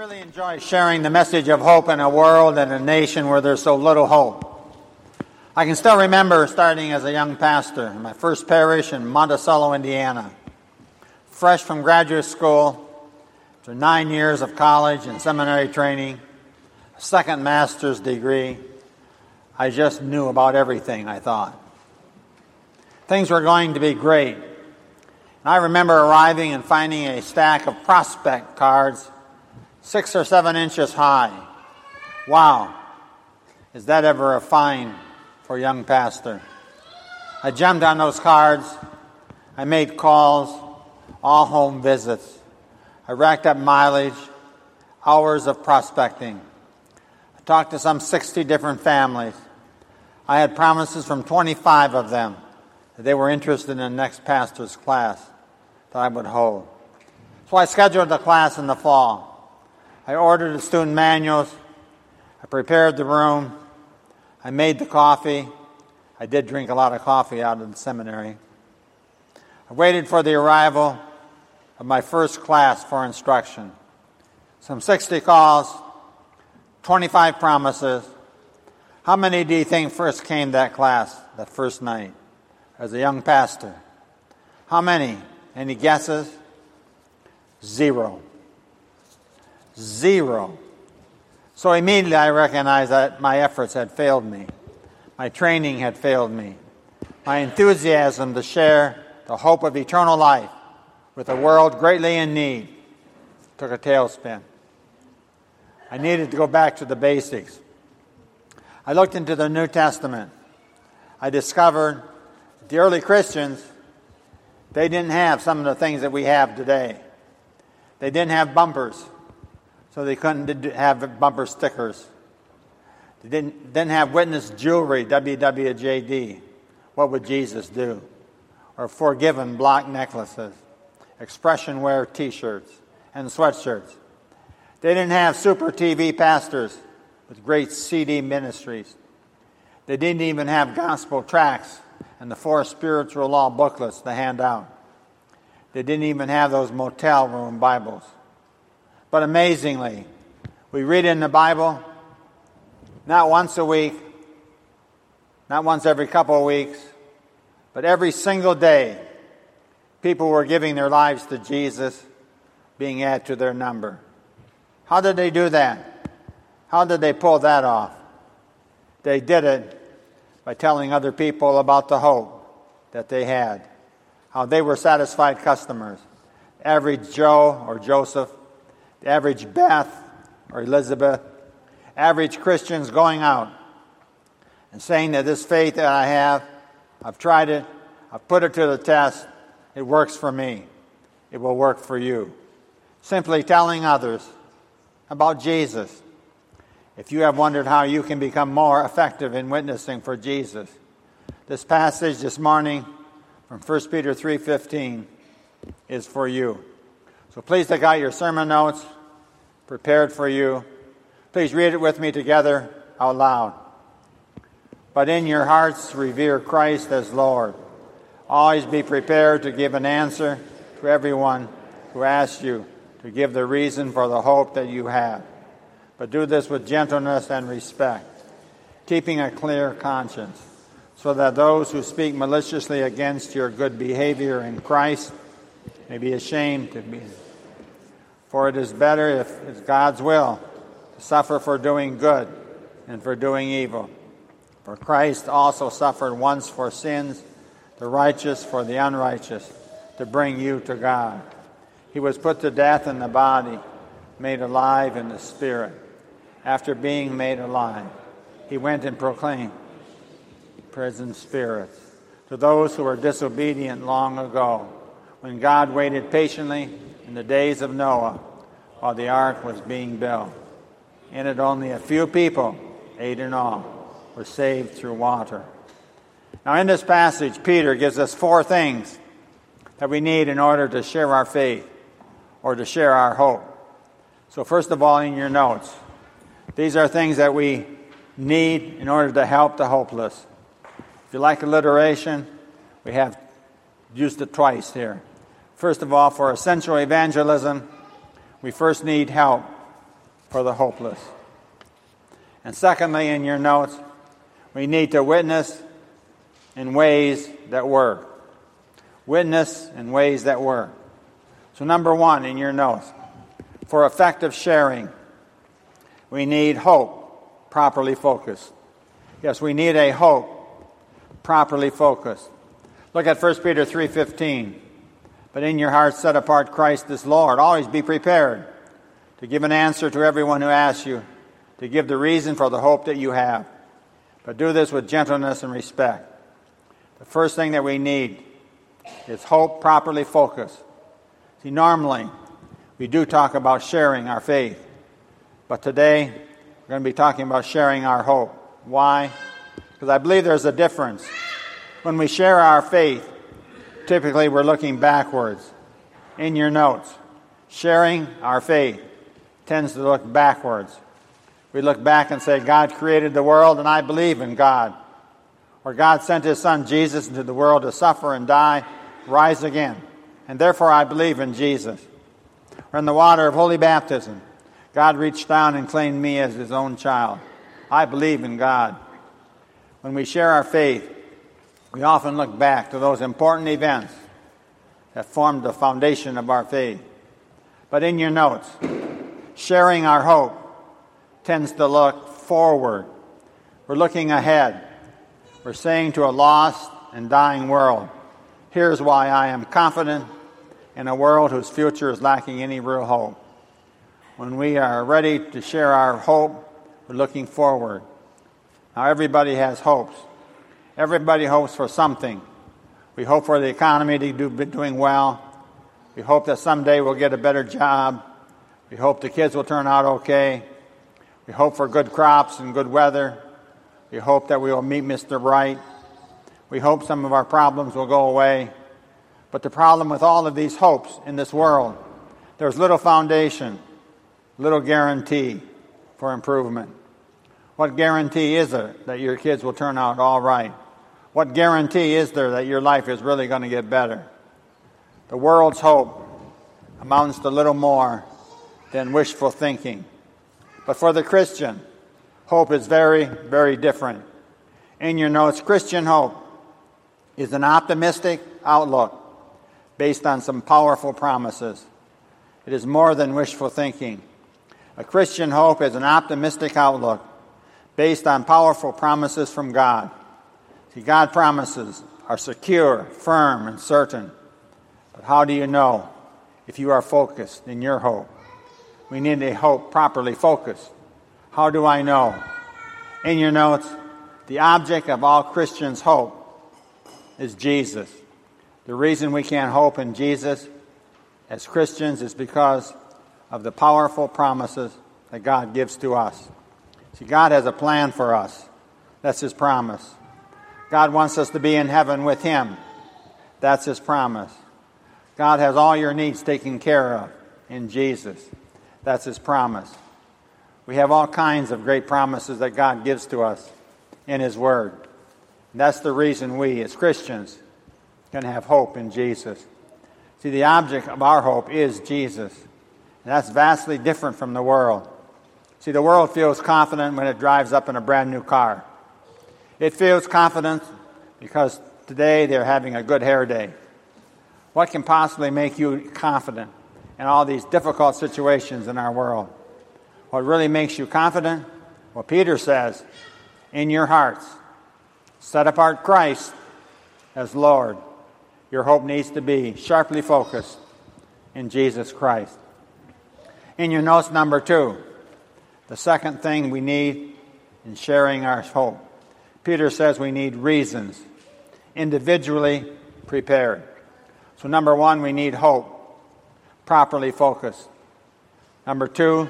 I really enjoy sharing the message of hope in a world and a nation where there's so little hope. I can still remember starting as a young pastor in my first parish in Monticello, Indiana. Fresh from graduate school, after 9 years of college and seminary training, a second master's degree, I just knew about everything, I thought. Things were going to be great. And I remember arriving and finding a stack of prospect cards 6 or 7 inches high. Wow, is that ever a find for a young pastor? I jumped on those cards. I made calls, all home visits. I racked up mileage, hours of prospecting. I talked to some 60 different families. I had promises from 25 of them that they were interested in the next pastor's class that I would hold. So I scheduled the class in the fall. I ordered the student manuals, I prepared the room, I made the coffee. I did drink a lot of coffee out of the seminary. I waited for the arrival of my first class for instruction. Some 60 calls, 25 promises. How many do you think first came that class, that first night, as a young pastor? How many? Any guesses? Zero. So immediately I recognized that my efforts had failed me. My training had failed me. My enthusiasm to share the hope of eternal life with a world greatly in need took a tailspin. I needed to go back to the basics. I looked into the New Testament. I discovered the early Christians, they didn't have some of the things that we have today. They didn't have bumpers. So they couldn't have bumper stickers. They didn't have witness jewelry, WWJD. What would Jesus do? Or forgiven block necklaces, expression wear T-shirts and sweatshirts. They didn't have super TV pastors with great CD ministries. They didn't even have gospel tracts and the 4 spiritual law booklets to hand out. They didn't even have those motel room Bibles. But amazingly, we read in the Bible, not once a week, not once every couple of weeks, but every single day, people were giving their lives to Jesus, being added to their number. How did they do that? How did they pull that off? They did it by telling other people about the hope that they had, how they were satisfied customers. Every Joe or Joseph, the average Beth or Elizabeth, average Christians going out and saying that this faith that I have, I've tried it, I've put it to the test, it works for me, it will work for you. Simply telling others about Jesus. If you have wondered how you can become more effective in witnessing for Jesus, this passage this morning from First Peter 3:15 is for you. So please take out your sermon notes prepared for you. Please read it with me together out loud. But in your hearts revere Christ as Lord. Always be prepared to give an answer to everyone who asks you to give the reason for the hope that you have. But do this with gentleness and respect, keeping a clear conscience, so that those who speak maliciously against your good behavior in Christ may be ashamed to be. For it is better, if it's God's will, to suffer for doing good and for doing evil. For Christ also suffered once for sins, the righteous for the unrighteous, to bring you to God. He was put to death in the body, made alive in the spirit. After being made alive, he went and proclaimed prison spirits to those who were disobedient long ago, when God waited patiently in the days of Noah while the ark was being built. In it only a few people, 8 in all, were saved through water. Now in this passage, Peter gives us 4 things that we need in order to share our faith or to share our hope. So first of all, in your notes, these are things that we need in order to help the hopeless. If you like alliteration, we have used it twice here. First of all, for essential evangelism, we first need help for the hopeless. And secondly, in your notes, we need to witness in ways that work. Witness in ways that work. So number one in your notes, for effective sharing, we need hope properly focused. Yes, we need a hope properly focused. Look at 1 Peter 3:15. But in your hearts set apart Christ as Lord. Always be prepared to give an answer to everyone who asks you, to give the reason for the hope that you have. But do this with gentleness and respect. The first thing that we need is hope properly focused. See, normally we do talk about sharing our faith, but today we're going to be talking about sharing our hope. Why? Because I believe there's a difference. When we share our faith, typically we're looking backwards. In your notes, sharing our faith tends to look backwards. We look back and say, God created the world and I believe in God. Or God sent his son Jesus into the world to suffer and die, rise again. And therefore I believe in Jesus. Or in the water of holy baptism, God reached down and claimed me as his own child. I believe in God. When we share our faith, we often look back to those important events that formed the foundation of our faith. But in your notes, sharing our hope tends to look forward. We're looking ahead. We're saying to a lost and dying world, here's why I am confident in a world whose future is lacking any real hope. When we are ready to share our hope, we're looking forward. Now, everybody has hopes. Everybody hopes for something. We hope for the economy to be doing well. We hope that someday we'll get a better job. We hope the kids will turn out okay. We hope for good crops and good weather. We hope that we will meet Mr. Right. We hope some of our problems will go away. But the problem with all of these hopes in this world, there's little foundation, little guarantee for improvement. What guarantee is there that your kids will turn out all right? What guarantee is there that your life is really going to get better? The world's hope amounts to little more than wishful thinking. But for the Christian, hope is very, very different. In your notes, Christian hope is an optimistic outlook based on some powerful promises. It is more than wishful thinking. A Christian hope is an optimistic outlook based on powerful promises from God. See, God's promises are secure, firm, and certain. But how do you know if you are focused in your hope? We need a hope properly focused. How do I know? In your notes, the object of all Christians' hope is Jesus. The reason we can't hope in Jesus as Christians is because of the powerful promises that God gives to us. See, God has a plan for us. That's his promise. God wants us to be in heaven with him. That's his promise. God has all your needs taken care of in Jesus. That's his promise. We have all kinds of great promises that God gives to us in his word. And that's the reason we, as Christians, can have hope in Jesus. See, the object of our hope is Jesus. And that's vastly different from the world. See, the world feels confident when it drives up in a brand new car. It feels confident because today they're having a good hair day. What can possibly make you confident in all these difficult situations in our world? What really makes you confident? Well, Peter says, in your hearts, set apart Christ as Lord. Your hope needs to be sharply focused in Jesus Christ. In your notes, number 2, the second thing we need in sharing our hope. Peter says we need reasons, individually prepared. So number 1, we need hope, properly focused. Number 2,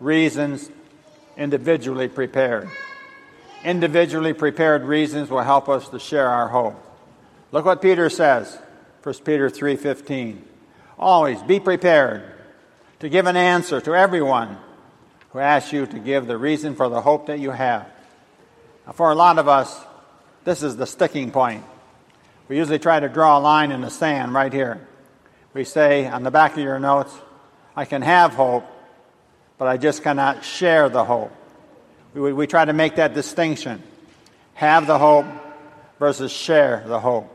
reasons individually prepared. Individually prepared reasons will help us to share our hope. Look what Peter says, 1 Peter 3:15. Always be prepared to give an answer to everyone who asks you to give the reason for the hope that you have. Now, for a lot of us, this is the sticking point. We usually try to draw a line in the sand right here. We say on the back of your notes, I can have hope, but I just cannot share the hope. We try to make that distinction. Have the hope versus share the hope.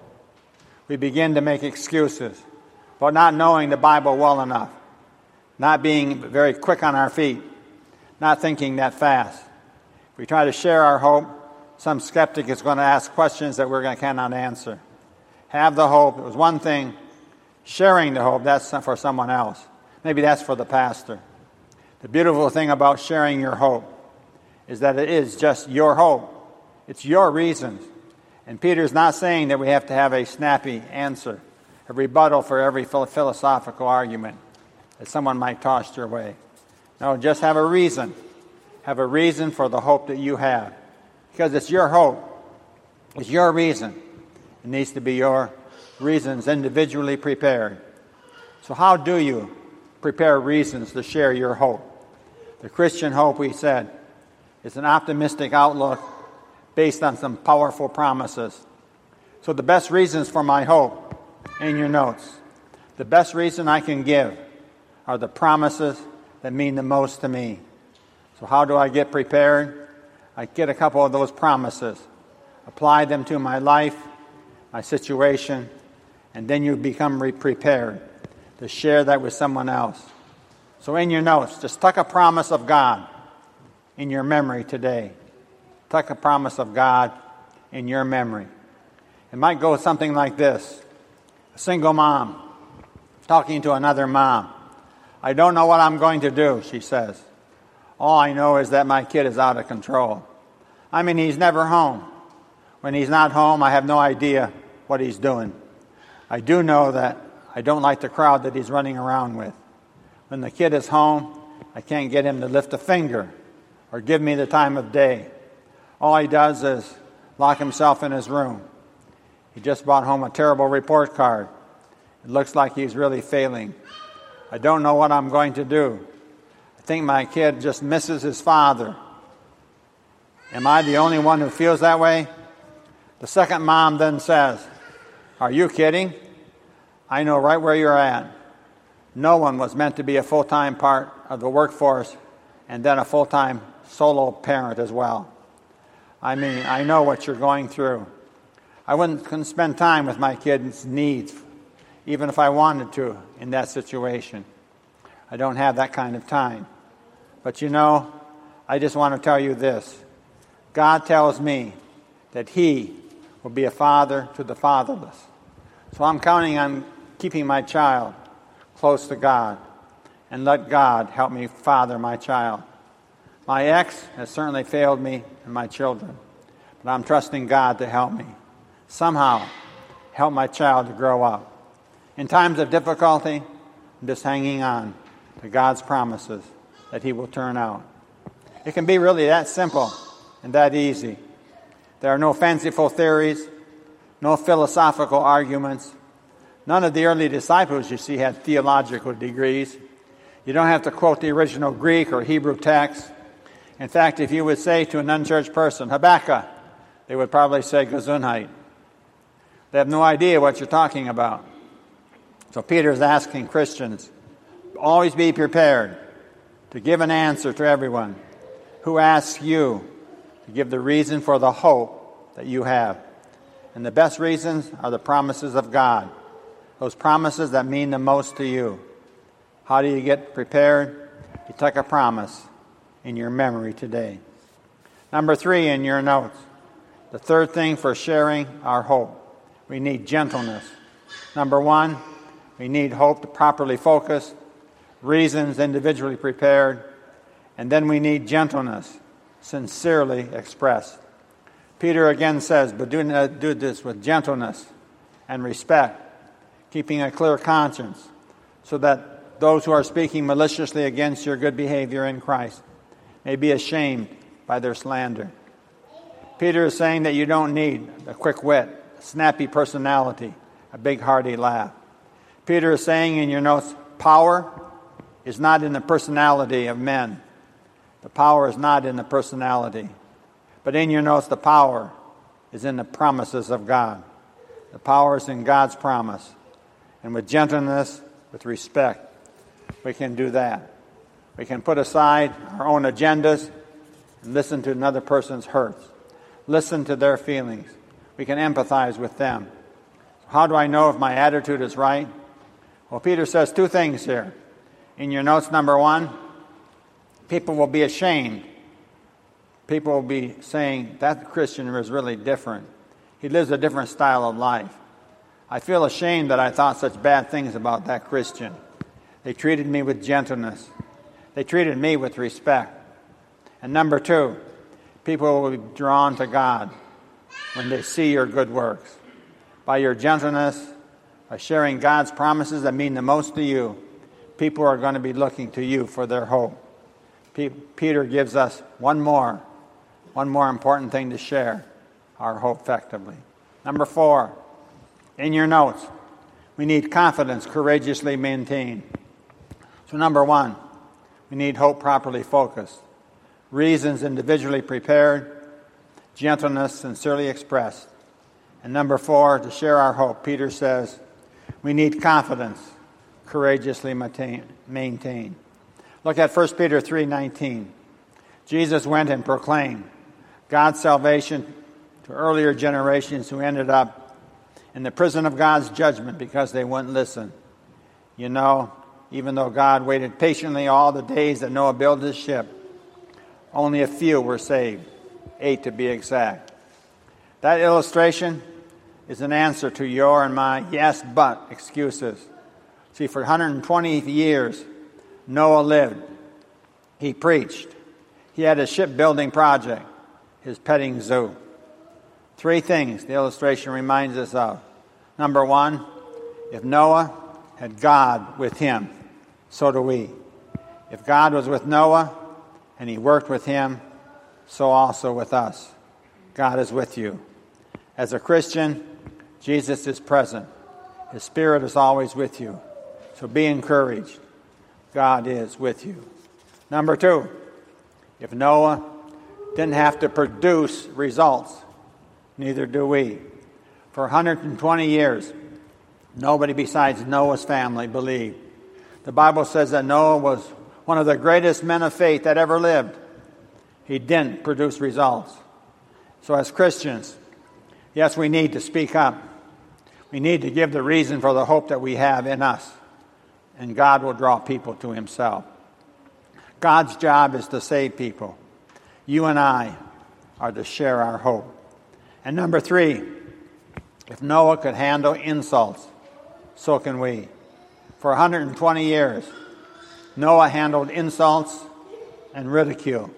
We begin to make excuses for not knowing the Bible well enough, not being very quick on our feet, not thinking that fast. If we try to share our hope, some skeptic is going to ask questions that we cannot answer. Have the hope. It was one thing. Sharing the hope, that's for someone else. Maybe that's for the pastor. The beautiful thing about sharing your hope is that it is just your hope. It's your reasons. And Peter's not saying that we have to have a snappy answer, a rebuttal for every philosophical argument that someone might toss your way. No, just have a reason. Have a reason for the hope that you have. Because it's your hope. It's your reason. It needs to be your reasons individually prepared. So how do you prepare reasons to share your hope? The Christian hope, we said, is an optimistic outlook based on some powerful promises. So the best reasons for my hope, in your notes, the best reason I can give are the promises that mean the most to me. So how do I get prepared? I get a couple of those promises, apply them to my life, my situation, and then you become prepared to share that with someone else. So in your notes, just tuck a promise of God in your memory today. Tuck a promise of God in your memory. It might go something like this. A single mom talking to another mom. "I don't know what I'm going to do," she says. "All I know is that my kid is out of control. I mean, he's never home. When he's not home, I have no idea what he's doing. I do know that I don't like the crowd that he's running around with. When the kid is home, I can't get him to lift a finger or give me the time of day. All he does is lock himself in his room. He just brought home a terrible report card. It looks like he's really failing. I don't know what I'm going to do. I think my kid just misses his father. Am I the only one who feels that way?" The second mom then says, "Are you kidding? I know right where you're at. No one was meant to be a full-time part of the workforce and then a full-time solo parent as well. I mean, I know what you're going through. I wouldn't spend time with my kid's needs, even if I wanted to, in that situation. I don't have that kind of time. But you know, I just want to tell you this. God tells me that He will be a father to the fatherless. So I'm counting on keeping my child close to God and let God help me father my child. My ex has certainly failed me and my children, but I'm trusting God to help me. Somehow, help my child to grow up. In times of difficulty, I'm just hanging on to God's promises that He will turn out." It can be really that simple and that easy. There are no fanciful theories, no philosophical arguments. None of the early disciples, you see, had theological degrees. You don't have to quote the original Greek or Hebrew text. In fact, if you would say to an unchurched person, "Habakkuk," they would probably say, "Gesundheit." They have no idea what you're talking about. So Peter's asking Christians, always be prepared to give an answer to everyone who asks you to give the reason for the hope that you have. And the best reasons are the promises of God, those promises that mean the most to you. How do you get prepared? You take a promise in your memory today. Number 3 in your notes, the third thing for sharing our hope. We need gentleness. Number 1, we need hope to properly focus, reasons individually prepared, and then we need gentleness, sincerely expressed. Peter again says, but do this with gentleness and respect, keeping a clear conscience, so that those who are speaking maliciously against your good behavior in Christ may be ashamed by their slander. Peter is saying that you don't need a quick wit, a snappy personality, a big hearty laugh. Peter is saying in your notes, power is not in the personality of men. The power is not in the personality. But in your notes, the power is in the promises of God. The power is in God's promise. And with gentleness, with respect, we can do that. We can put aside our own agendas and listen to another person's hurts. Listen to their feelings. We can empathize with them. How do I know if my attitude is right? Well, Peter says two things here. In your notes, number one, people will be ashamed. People will be saying, that Christian is really different. He lives a different style of life. I feel ashamed that I thought such bad things about that Christian. They treated me with gentleness. They treated me with respect. And number two, people will be drawn to God when they see your good works. By your gentleness, by sharing God's promises that mean the most to you, people are going to be looking to you for their hope. Peter gives us one more important thing to share, our hope effectively. Number four, in your notes, we need confidence courageously maintained. So number one, we need hope properly focused. Reasons individually prepared, gentleness sincerely expressed. And number four, to share our hope, Peter says, we need confidence courageously maintained. Look at First Peter 3:19. Jesus went and proclaimed God's salvation to earlier generations who ended up in the prison of God's judgment because they wouldn't listen. You know, even though God waited patiently all the days that Noah built his ship, only a few were saved, 8 to be exact. That illustration is an answer to your and my yes, but excuses. See, for 120 years, Noah lived. He preached. He had a shipbuilding project, his petting zoo. Three things the illustration reminds us of. Number one, if Noah had God with him, so do we. If God was with Noah, and he worked with him, so also with us. God is with you. As a Christian, Jesus is present. His Spirit is always with you. So be encouraged. God is with you. Number two, if Noah didn't have to produce results, neither do we. For 120 years, nobody besides Noah's family believed. The Bible says that Noah was one of the greatest men of faith that ever lived. He didn't produce results. So as Christians, yes, we need to speak up. We need to give the reason for the hope that we have in us. And God will draw people to himself. God's job is to save people. You and I are to share our hope. And number three, if Noah could handle insults, so can we. For 120 years, Noah handled insults and ridicule.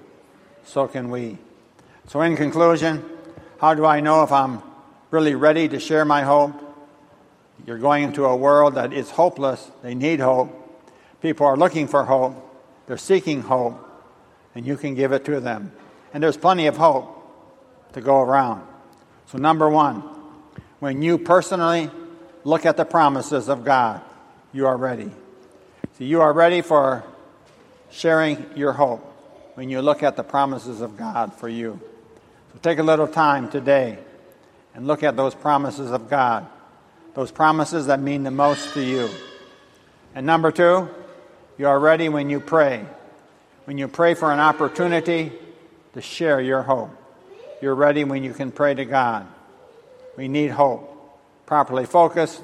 So can we. So in conclusion, how do I know if I'm really ready to share my hope? You're going into a world that is hopeless. They need hope. People are looking for hope. They're seeking hope. And you can give it to them. And there's plenty of hope to go around. So number one, when you personally look at the promises of God, you are ready. So you are ready for sharing your hope when you look at the promises of God for you. So take a little time today and look at those promises of God, those promises that mean the most to you. And number two, you are ready when you pray. When you pray for an opportunity to share your hope. You're ready when you can pray to God. We need hope. Properly focused,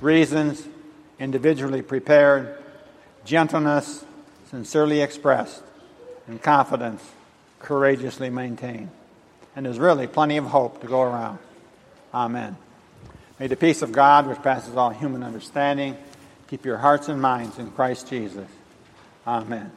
reasons, individually prepared, gentleness, sincerely expressed, and confidence, courageously maintained. And there's really plenty of hope to go around. Amen. May the peace of God, which passes all human understanding, keep your hearts and minds in Christ Jesus. Amen.